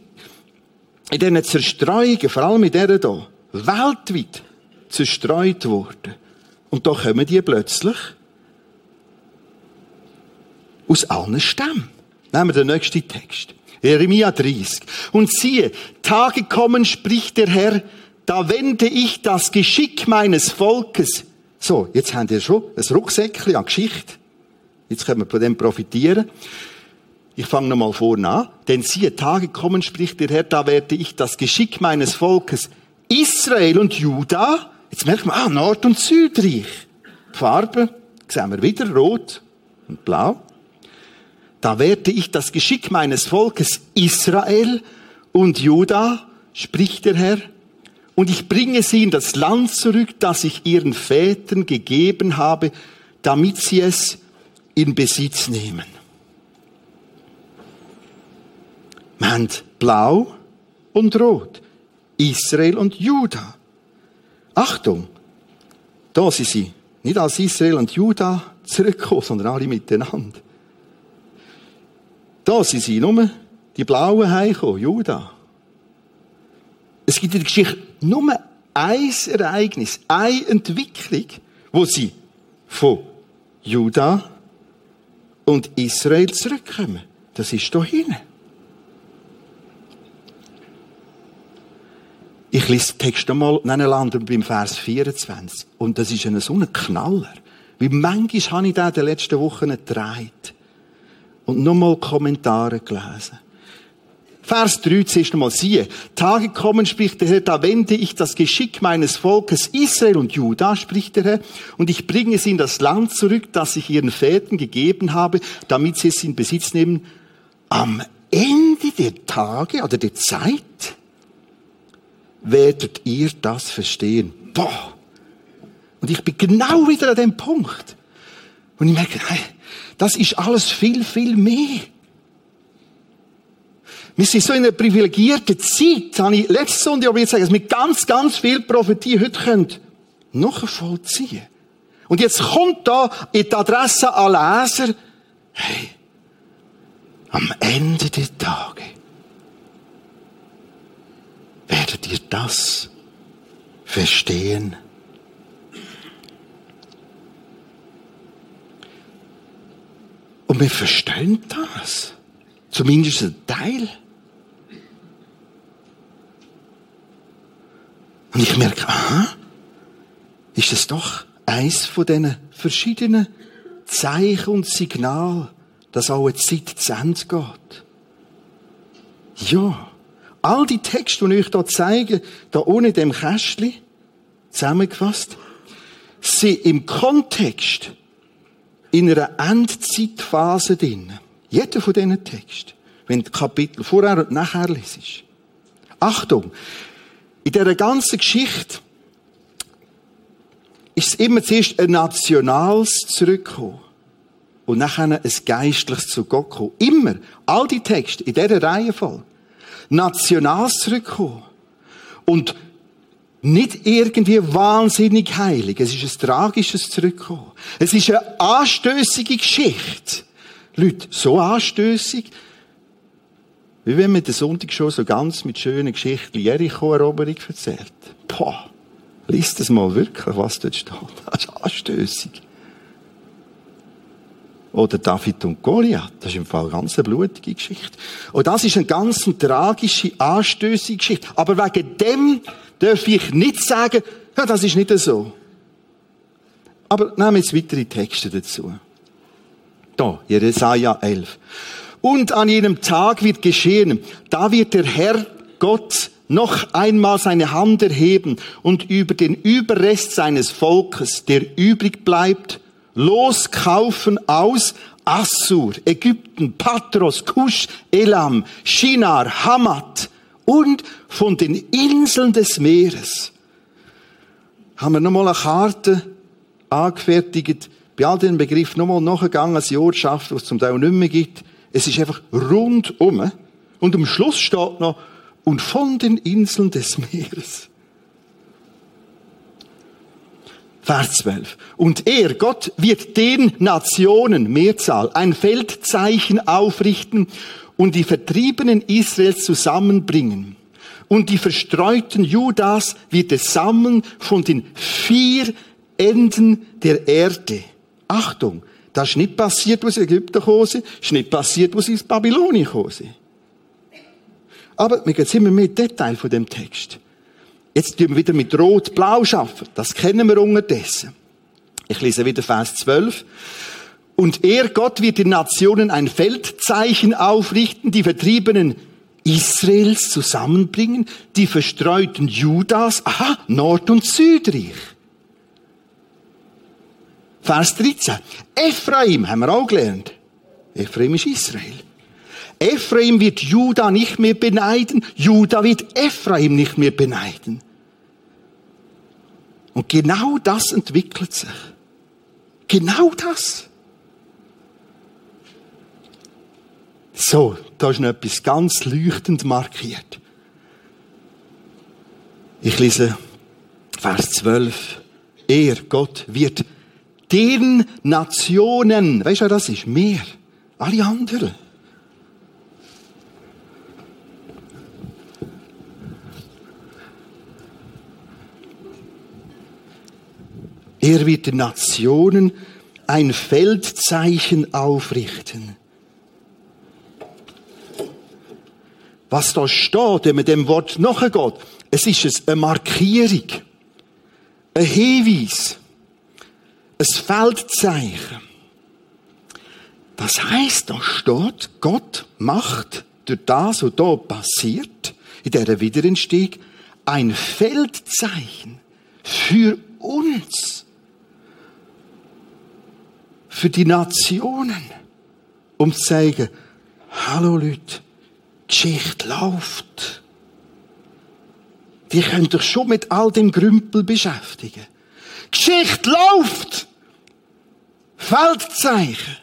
in diesen Zerstreuungen, vor allem in dieser hier, weltweit zerstreut worden. Und da kommen die plötzlich aus allen Stämmen. Nehmen wir den nächsten Text. Jeremia dreißig. Und siehe, Tage kommen, spricht der Herr, da wende ich das Geschick meines Volkes. So, jetzt habt ihr schon ein Rucksäckchen an Geschichte. Jetzt können wir von dem profitieren. Ich fange nochmal vorne an. Denn siehe, Tage kommen, spricht der Herr, da werde ich das Geschick meines Volkes Israel und Juda, jetzt merkt man, ah, Nord- und Südreich. Die Farben sehen wir wieder, rot und blau. Da werde ich das Geschick meines Volkes Israel und Juda, spricht der Herr, und ich bringe sie in das Land zurück, das ich ihren Vätern gegeben habe, damit sie es in Besitz nehmen. Wir haben blau und rot. Israel und Juda. Achtung, da sind sie nicht als Israel und Juda zurückgekommen, sondern alle miteinander. Da sind sie nur die Blauen heimgekommen, Juda. Es gibt in der Geschichte nur ein Ereignis, eine Entwicklung, wo sie von Juda und Israel zurückkommen. Das ist da hinten. Ich lese den Text einmal nebeneinander beim Vers vierundzwanzig. Und das ist so ein Knaller. Wie manchmal habe ich den in den letzten Wochen gedreht. Und nochmal Kommentare gelesen. Vers dreizehn ist nochmal, siehe. Tage kommen, spricht der Herr, da wende ich das Geschick meines Volkes Israel und Juda, spricht der Herr, und ich bringe sie in das Land zurück, das ich ihren Vätern gegeben habe, damit sie es in Besitz nehmen. Am Ende der Tage oder der Zeit werdet ihr das verstehen. Boah! Und ich bin genau wieder an dem Punkt. Und ich merke, hey, das ist alles viel, viel mehr. Wir sind so in einer privilegierten Zeit, habe ich letzte Sonntag aber jetzt gesagt, dass wir ganz, ganz viel Prophetie heute können nachvollziehen können. Und jetzt kommt da in die Adresse an Leser, hey, am Ende der Tage werdet ihr das verstehen. Und wir verstehen das. Zumindest ein Teil. Und ich merke, aha, ist es doch eins von diesen verschiedenen Zeichen und Signalen, dass auch eine Zeit zu Ende geht. Ja. All die Texte, die ich euch hier zeige, da ohne dem Kästchen, zusammengefasst, sind im Kontext in einer Endzeitphase drin. Jeder von diesen Texten, wenn du die Kapitel vorher und nachher lesest. Achtung! In dieser ganzen Geschichte ist es immer zuerst ein nationales Zurückkommen und nachher ein geistliches zu Gott kommen. Immer. All die Texte in dieser Reihenfolge. Nationales zurückkommen. Und nicht irgendwie wahnsinnig heilig. Es ist ein tragisches Zurückkommen. Es ist eine anstössige Geschichte. Leute, so anstössig, wie wenn man den Sonntag schon so ganz mit schönen Geschichten Jericho-Eroberung erzählt. Boah, lies das mal wirklich, was dort steht. Das ist anstössig. Oder David und Goliath. Das ist im Fall eine ganz blutige Geschichte. Und das ist eine ganz tragische, anstössige Geschichte. Aber wegen dem darf ich nicht sagen, ja, das ist nicht so. Aber nehmen wir jetzt weitere Texte dazu. Da, Jesaja elf. Und an jenem Tag wird geschehen, da wird der Herr Gott noch einmal seine Hand erheben und über den Überrest seines Volkes, der übrig bleibt, loskaufen aus Assur, Ägypten, Patros, Kusch, Elam, Shinar, Hamat und von den Inseln des Meeres. Haben wir nochmal eine Karte angefertigt, bei all den Begriffen nochmal nachgegangen, als Jahrschaft, was es zum Teil nicht mehr gibt. Es ist einfach rundum. Und am Schluss steht noch, und von den Inseln des Meeres. Vers zwölf. Und er, Gott, wird den Nationen, Mehrzahl, ein Feldzeichen aufrichten und die Vertriebenen Israels zusammenbringen. Und die Verstreuten Judas wird es sammeln von den vier Enden der Erde. Achtung, das ist nicht passiert, was in Ägypten gekommen sind, das ist nicht passiert, was in Babylonien gekommen sind. Aber wir gehen jetzt immer mehr in Detail von dem Text. Jetzt tun wir wieder mit Rot-Blau arbeiten. Das kennen wir unterdessen. Ich lese wieder Vers zwölf. Und er, Gott, wird den Nationen ein Feldzeichen aufrichten, die Vertriebenen Israels zusammenbringen, die verstreuten Judas, aha, Nord- und Südreich. Vers dreizehn. Ephraim, haben wir auch gelernt. Ephraim ist Israel. Ephraim wird Juda nicht mehr beneiden. Juda wird Ephraim nicht mehr beneiden. Und genau das entwickelt sich. Genau das. So, da ist noch etwas ganz leuchtend markiert. Ich lese Vers zwölf. Er, Gott, wird den Nationen, weißt du, das ist mehr, alle anderen. Er wird den Nationen ein Feldzeichen aufrichten. Was da steht, wenn man dem Wort nachgeht, es ist eine Markierung, ein Hinweis, ein Feldzeichen. Das heisst, da steht, Gott macht durch das, was hier passiert, in dieser Wiederentstehung, ein Feldzeichen für uns. Für die Nationen, um zu sagen, hallo Leute, die Geschichte läuft. Die könnt euch schon mit all dem Grümpel beschäftigen. Die Geschichte läuft! Feldzeichen.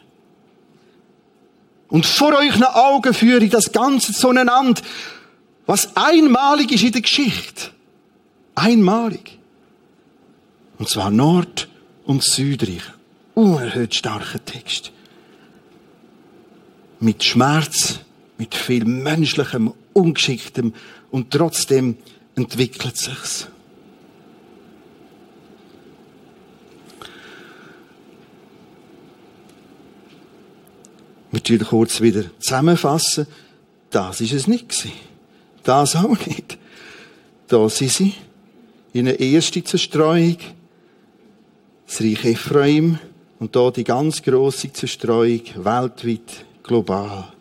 Und vor euren Augen führe ich das Ganze zueinander, was einmalig ist in der Geschichte. Einmalig. Und zwar Nord- und Südreich. Unerhört starker Text. Mit Schmerz, mit viel Menschlichem, Ungeschicktem und trotzdem entwickelt sich's. Wir tun kurz wieder zusammenfassen. Das ist es nicht gewesen. Das auch nicht. Da sind sie in einer ersten Zerstreuung. Das Reich Ephraim und da die ganz grosse Zerstreuung weltweit, global.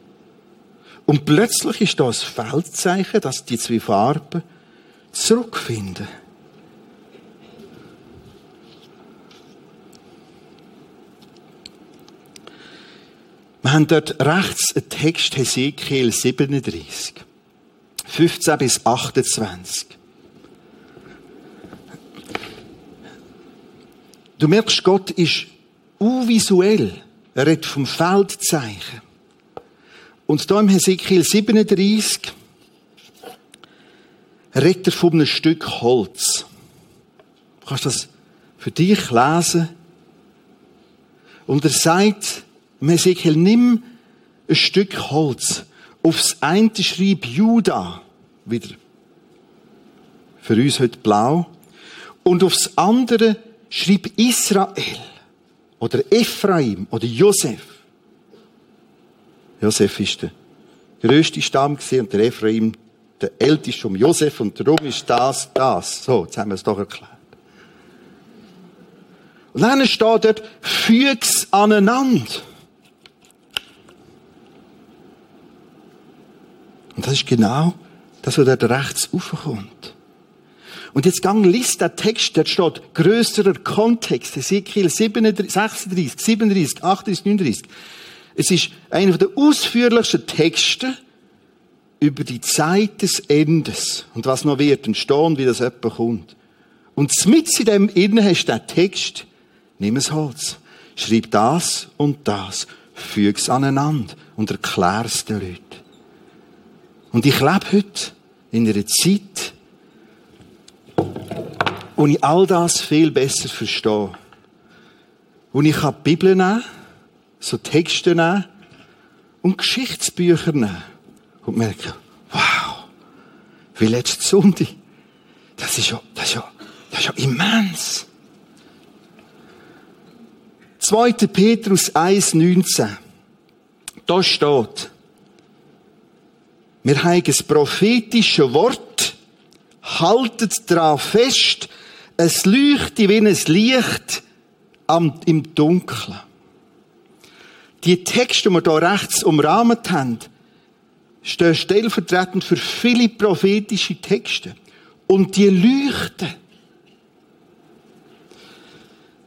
Und plötzlich ist da ein Feldzeichen, dass die zwei Farben zurückfinden. Wir haben dort rechts einen Text, Hesekiel siebenunddreißig, fünfzehn bis achtundzwanzig. Du merkst, Gott ist uvisuell. Er redet vom Feldzeichen. Und da im Hesekiel siebenunddreißig redet er von einem Stück Holz. Du kannst das für dich lesen. Und er sagt, Hesekiel, nimm ein Stück Holz. Aufs eine schreib Juda. Wieder. Für uns heute blau. Und aufs andere schreib Israel. Oder Ephraim. Oder Josef. Josef ist der grösste Stamm gewesen und der Ephraim der älteste um Josef. Und darum ist das, das. So, jetzt haben wir es doch erklärt. Und dann steht dort, füg's aneinander. Und das ist genau das, was dort rechts raufkommt. Und jetzt gang liest der Text, dort steht grösserer Kontext, Hesekiel sechsunddreißig, siebenunddreißig, achtunddreißig, neununddreißig. Es ist einer der ausführlichsten Texte über die Zeit des Endes und was noch wird entstehen und wie das etwa kommt. Und mitten in dem Innen hast du den Text, nimm es Holz, schreib das und das, füg's aneinander und erklär's den Leuten. Und ich lebe heute in einer Zeit, wo ich all das viel besser verstehe. Und ich kann die Bibel nehmen, so Texte nehmen und Geschichtsbücher nehmen. Und merke, wow, wie letzte Sonntag. Das ist ja, das ist ja, das ist ja immens. zweiter. Petrus eins neunzehn. Da steht, wir haben ein prophetisches Wort, haltet daran fest, es leuchtet wie ein Licht am, im Dunkeln. Die Texte, die wir hier rechts umrahmt haben, stehen stellvertretend für viele prophetische Texte. Und die leuchten.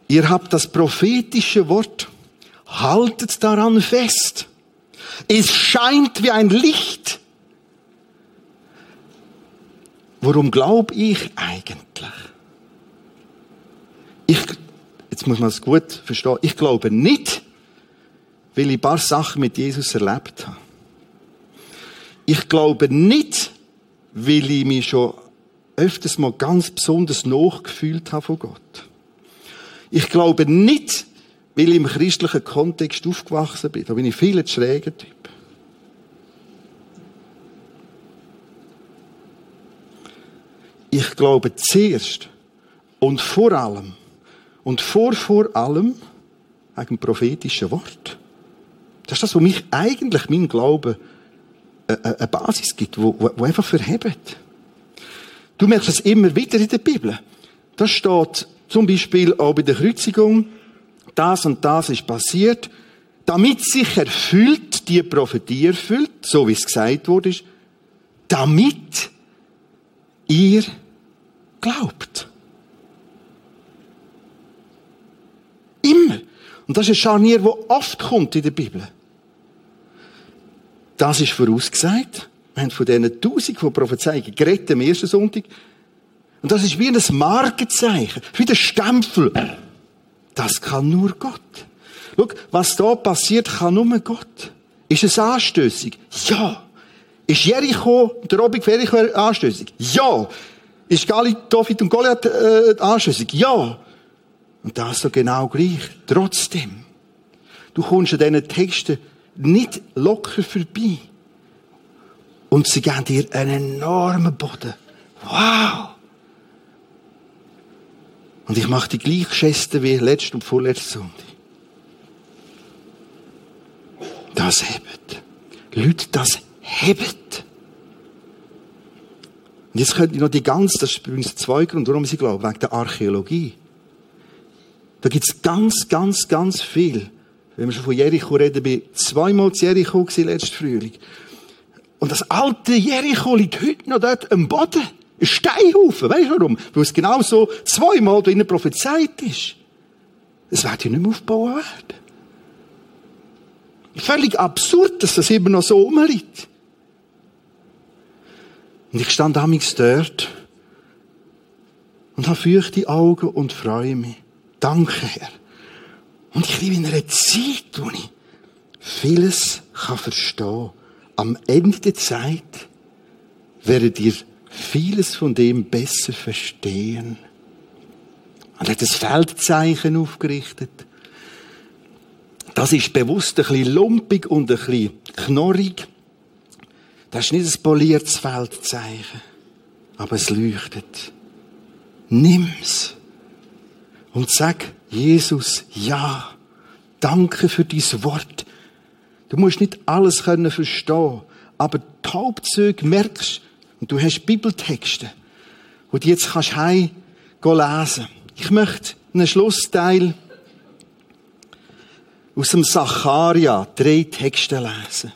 Ihr habt das prophetische Wort, haltet daran fest. Es scheint wie ein Licht. Warum glaube ich eigentlich? Ich, jetzt muss man es gut verstehen. Ich glaube nicht, weil ich ein paar Sachen mit Jesus erlebt habe. Ich glaube nicht, weil ich mich schon öfters mal ganz besonders nachgefühlt habe von Gott. Ich glaube nicht, weil ich im christlichen Kontext aufgewachsen bin. Da bin ich viel ein schräger Typ. Ich glaube zuerst und vor allem und vor vor allem an ein prophetisches Wort. Das ist das, was mich eigentlich, mein Glauben, eine Basis gibt, die einfach verhebt. Du merkst es immer wieder in der Bibel. Da steht zum Beispiel auch bei der Kreuzigung, das und das ist passiert, damit sich erfüllt, die Prophetie erfüllt, so wie es gesagt wurde, damit ihr glaubt. Immer. Und das ist ein Scharnier, das oft kommt in der Bibel. Das ist vorausgesagt. Wir haben von diesen tausend von Prophezeiungen geredet am ersten Sonntag. Und das ist wie ein Markenzeichen, wie ein Stempel. Das kann nur Gott. Schau, was da passiert, kann nur Gott. Ist es anstössig? Ja. Ist Jericho, der Robin Jericho anstössig? Ja. Ist Gali, David und Goliath äh, anstössig? Ja. Und das so genau gleich. Trotzdem, du kommst an diesen Texten nicht locker vorbei. Und sie geben dir einen enormen Boden. Wow! Und ich mache die gleiche Geste wie letzte und vorletzte Sonntag. Das hebt. Leute, das hebt. Und jetzt könnte ich noch die ganze, das ist bei uns zwei Gründe, warum sie glauben, wegen der Archäologie. Da gibt es ganz, ganz, ganz viel. Wenn wir schon von Jericho reden, bin ich zweimal in Jericho gewesen, letzten Frühling. Und das alte Jericho liegt heute noch dort am Boden. Ein Steinhaufen. Weißt du warum? Weil es genau so zweimal drinnen prophezeit ist. Es wird ja nicht mehr aufgebaut werden. Völlig absurd, dass das immer noch so rumliegt. Und ich stand damals dort und habe feuchte Augen und freue mich. Danke, Herr. Und ich lebe in einer Zeit, wo ich vieles kann verstehen. Am Ende der Zeit werdet ihr vieles von dem besser verstehen. Und er hat ein Feldzeichen aufgerichtet. Das ist bewusst ein bisschen lumpig und ein bisschen knorrig. Das ist nicht ein poliertes Feldzeichen. Aber es leuchtet. Nimm's. Und sag, Jesus, ja. Danke für dein Wort. Du musst nicht alles können verstehen. Aber die Hauptzüge merkst. Und du hast Bibeltexte, die du jetzt kannst heim lesen. Ich möchte einen Schlussteil aus dem Sacharja drei Texte lesen.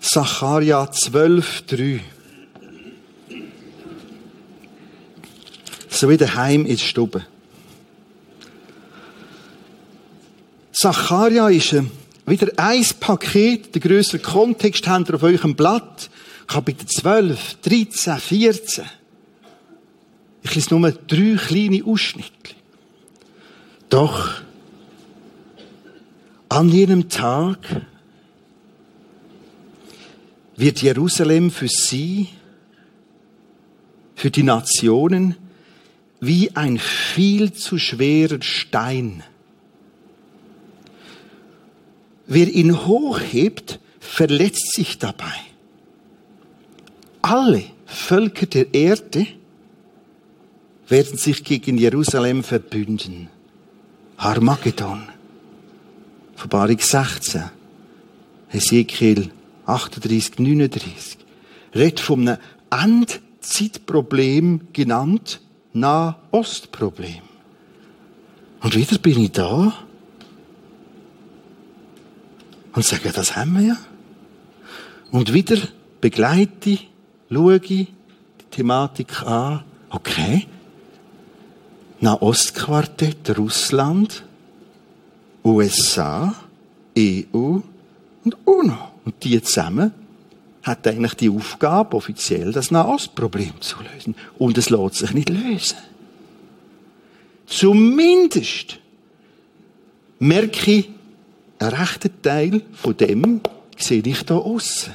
Sacharja zwölf, drei. So wie daheim in der Stube. Sacharja ist wieder ein Paket, der grössere Kontext habt ihr auf eurem Blatt. Kapitel zwölf, dreizehn, vierzehn. Ich lese nur drei kleine Ausschnitte. Doch an jenem Tag wird Jerusalem für sie, für die Nationen, wie ein viel zu schwerer Stein. Wer ihn hochhebt, verletzt sich dabei. Alle Völker der Erde werden sich gegen Jerusalem verbünden. Armageddon. Offenbarung sechzehn. Hesekiel achtunddreissig, neununddreissig. Redet von einem Endzeitproblem, genannt Nahostproblem. Und wieder bin ich da. Und sagen, das haben wir ja. Und wieder begleite, schaue die Thematik an. Okay. Nahostquartett, Russland, U S A, E U und UNO. Und die zusammen hat eigentlich die Aufgabe, offiziell das Nahostproblem zu lösen. Und es lässt sich nicht lösen. Zumindest merke ich, ein rechter Teil von dem sehe ich da aussen.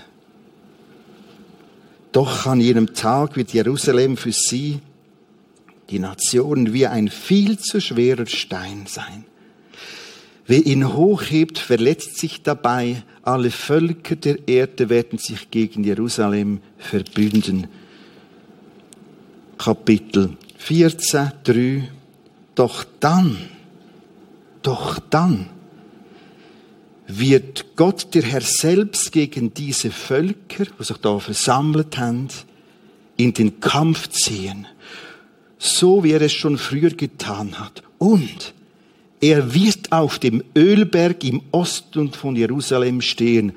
Doch an jenem Tag wird Jerusalem für sie, die Nationen, wie ein viel zu schwerer Stein sein. Wer ihn hochhebt, verletzt sich dabei. Alle Völker der Erde werden sich gegen Jerusalem verbünden. Kapitel vierzehn, drei. Doch dann, doch dann, wird Gott, der Herr selbst, gegen diese Völker, die sich da versammelt haben, in den Kampf ziehen, so wie er es schon früher getan hat. Und er wird auf dem Ölberg im Osten von Jerusalem stehen,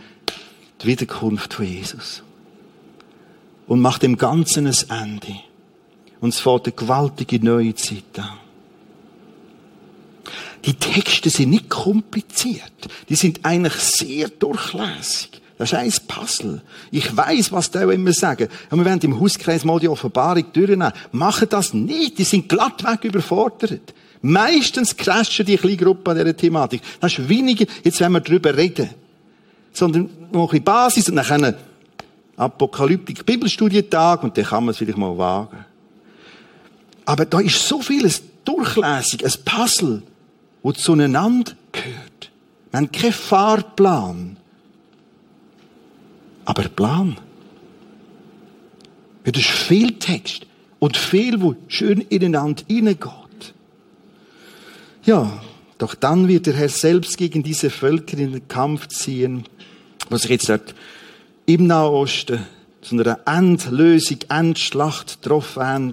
die Wiederkunft von Jesus. Und macht dem Ganzen ein Ende. Und es fängt eine gewaltige neue Zeit an. Die Texte sind nicht kompliziert. Die sind eigentlich sehr durchlässig. Das ist ein Puzzle. Ich weiss, was die immer sagen. Und wir werden im Hauskreis mal die Offenbarung durchnehmen. Machen das nicht. Die sind glattweg überfordert. Meistens crashen die kleine Gruppe an dieser Thematik. Das ist weniger, jetzt wenn wir darüber reden. Sondern noch ein bisschen Basis und dann können Apokalyptik-Bibelstudientag und dann kann man es vielleicht mal wagen. Aber da ist so vieles durchlässig, ein Puzzle, das zueinander gehört. Wir haben keinen Fahrplan. Aber Plan. Ja, das ist viel Text und viel, wo schön ineinander hineingeht. Ja, doch dann wird der Herr selbst gegen diese Völker in den Kampf ziehen, was ich jetzt dort im Nahosten zu einer Endlösung, Endschlacht getroffen haben.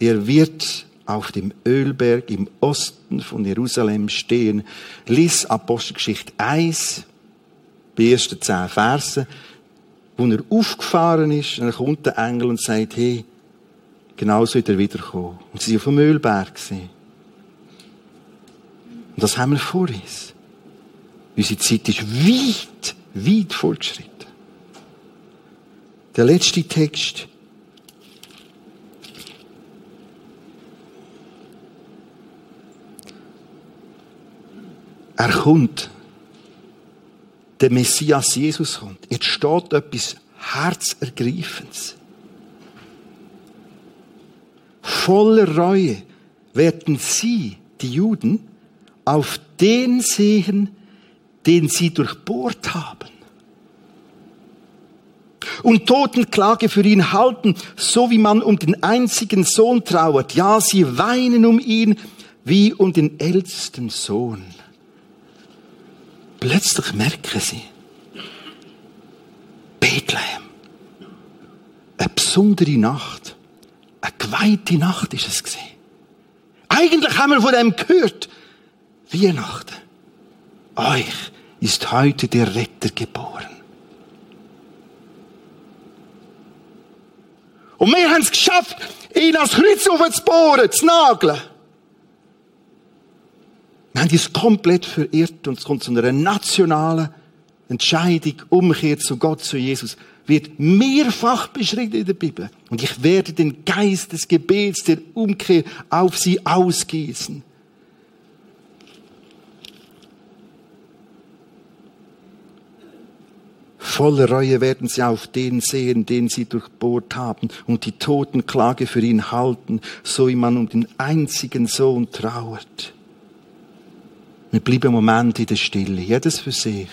Er wird auf dem Ölberg im Osten von Jerusalem stehen. Lies Apostelgeschichte eins, die ersten zehn Verse, wo er aufgefahren ist, und dann kommt der Engel und sagt, hey, genau so wird er wiederkommen. Und sie waren auf dem Ölberg. Und das haben wir vor uns. Unsere Zeit ist weit, weit fortgeschritten. Der letzte Text. Er kommt. Der Messias Jesus kommt. Jetzt steht etwas Herzergreifendes. Voller Reue werden sie, die Juden, auf den sehen, den sie durchbohrt haben. Und Totenklage für ihn halten, so wie man um den einzigen Sohn trauert. Ja, sie weinen um ihn, wie um den ältesten Sohn. Plötzlich merken sie, Bethlehem, eine besondere Nacht, eine geweihte Nacht ist es gewesen. Eigentlich haben wir von dem gehört, Weihnachten, euch ist heute der Retter geboren. Und wir haben es geschafft, ihn ans Kreuz aufzubohren, zu nageln. Wir haben uns komplett verirrt und es kommt zu einer nationalen Entscheidung, Umkehr zu Gott, zu Jesus. Wird mehrfach beschrieben in der Bibel. Und ich werde den Geist des Gebets, der Umkehr auf sie ausgießen. Voller Reue werden sie auf den sehen, den sie durchbohrt haben, und die Totenklage für ihn halten, so wie man um den einzigen Sohn trauert. Wir bleiben einen Moment in der Stille, jedes für sich.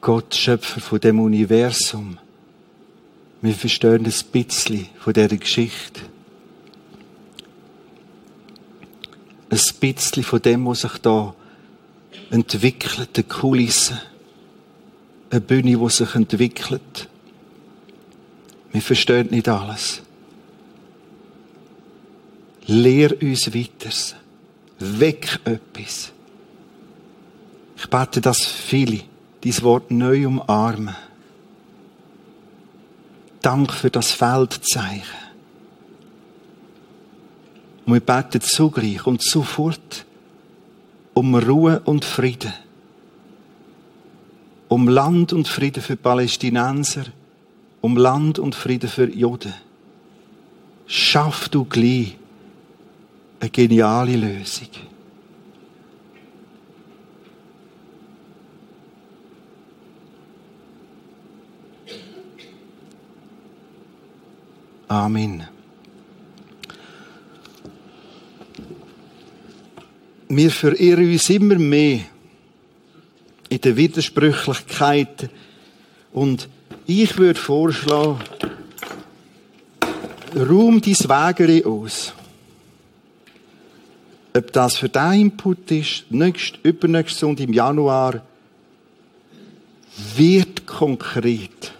Gott, Schöpfer von dem Universum. Wir verstehen ein bisschen von dieser Geschichte. Ein bisschen von dem, was sich da entwickelt, eine Kulisse, eine Bühne, die sich entwickelt. Wir verstehen nicht alles. Lehr uns weiter. Weck etwas. Ich bete, dass viele dein Wort neu umarmen. Dank für das Feldzeichen. Und wir beten zugleich und sofort um Ruhe und Frieden. Um Land und Frieden für Palästinenser. Um Land und Frieden für Juden. Schaff du gleich eine geniale Lösung. Amen. Wir verirren uns immer mehr in den Widersprüchlichkeiten. Und ich würde vorschlagen, räum dein Wägeli aus. Ob das für deinen Input ist, nächst, übernächst und im Januar, wird konkret.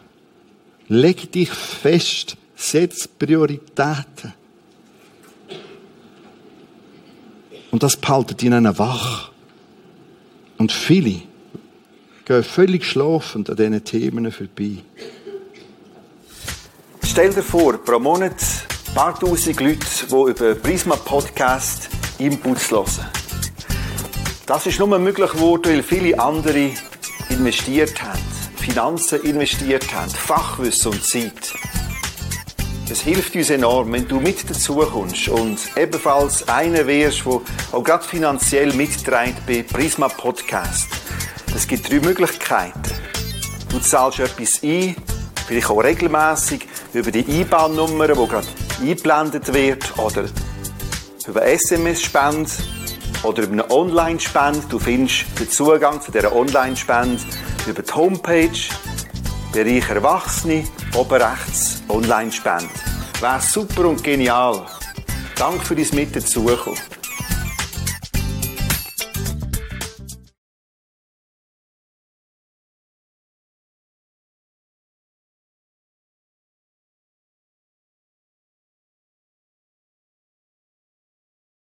Leg dich fest. Setz Prioritäten. Und das behaltet ihnen wach. Und viele gehen völlig schlafend an diesen Themen vorbei. Stell dir vor, pro Monat ein paar tausend Leute, die über Prisma Podcast Inputs hören. Das ist nur möglich geworden, weil viele andere investiert haben, Finanzen investiert haben, Fachwissen und Zeit. Es hilft uns enorm, wenn du mit dazukommst und ebenfalls einer wärst, der auch gerade finanziell mitträgt bei Prisma Podcast. Es gibt drei Möglichkeiten. Du zahlst etwas ein, vielleicht auch regelmässig über die I B A N-Nummer, die gerade eingeblendet wird, oder über S M S-Spende oder über eine Online-Spende. Du findest den Zugang zu dieser Online-Spende über die Homepage, Bereich Erwachsene, oben rechts, Online-Spende. Wäre super und genial. Danke für dein Mit dazukommen.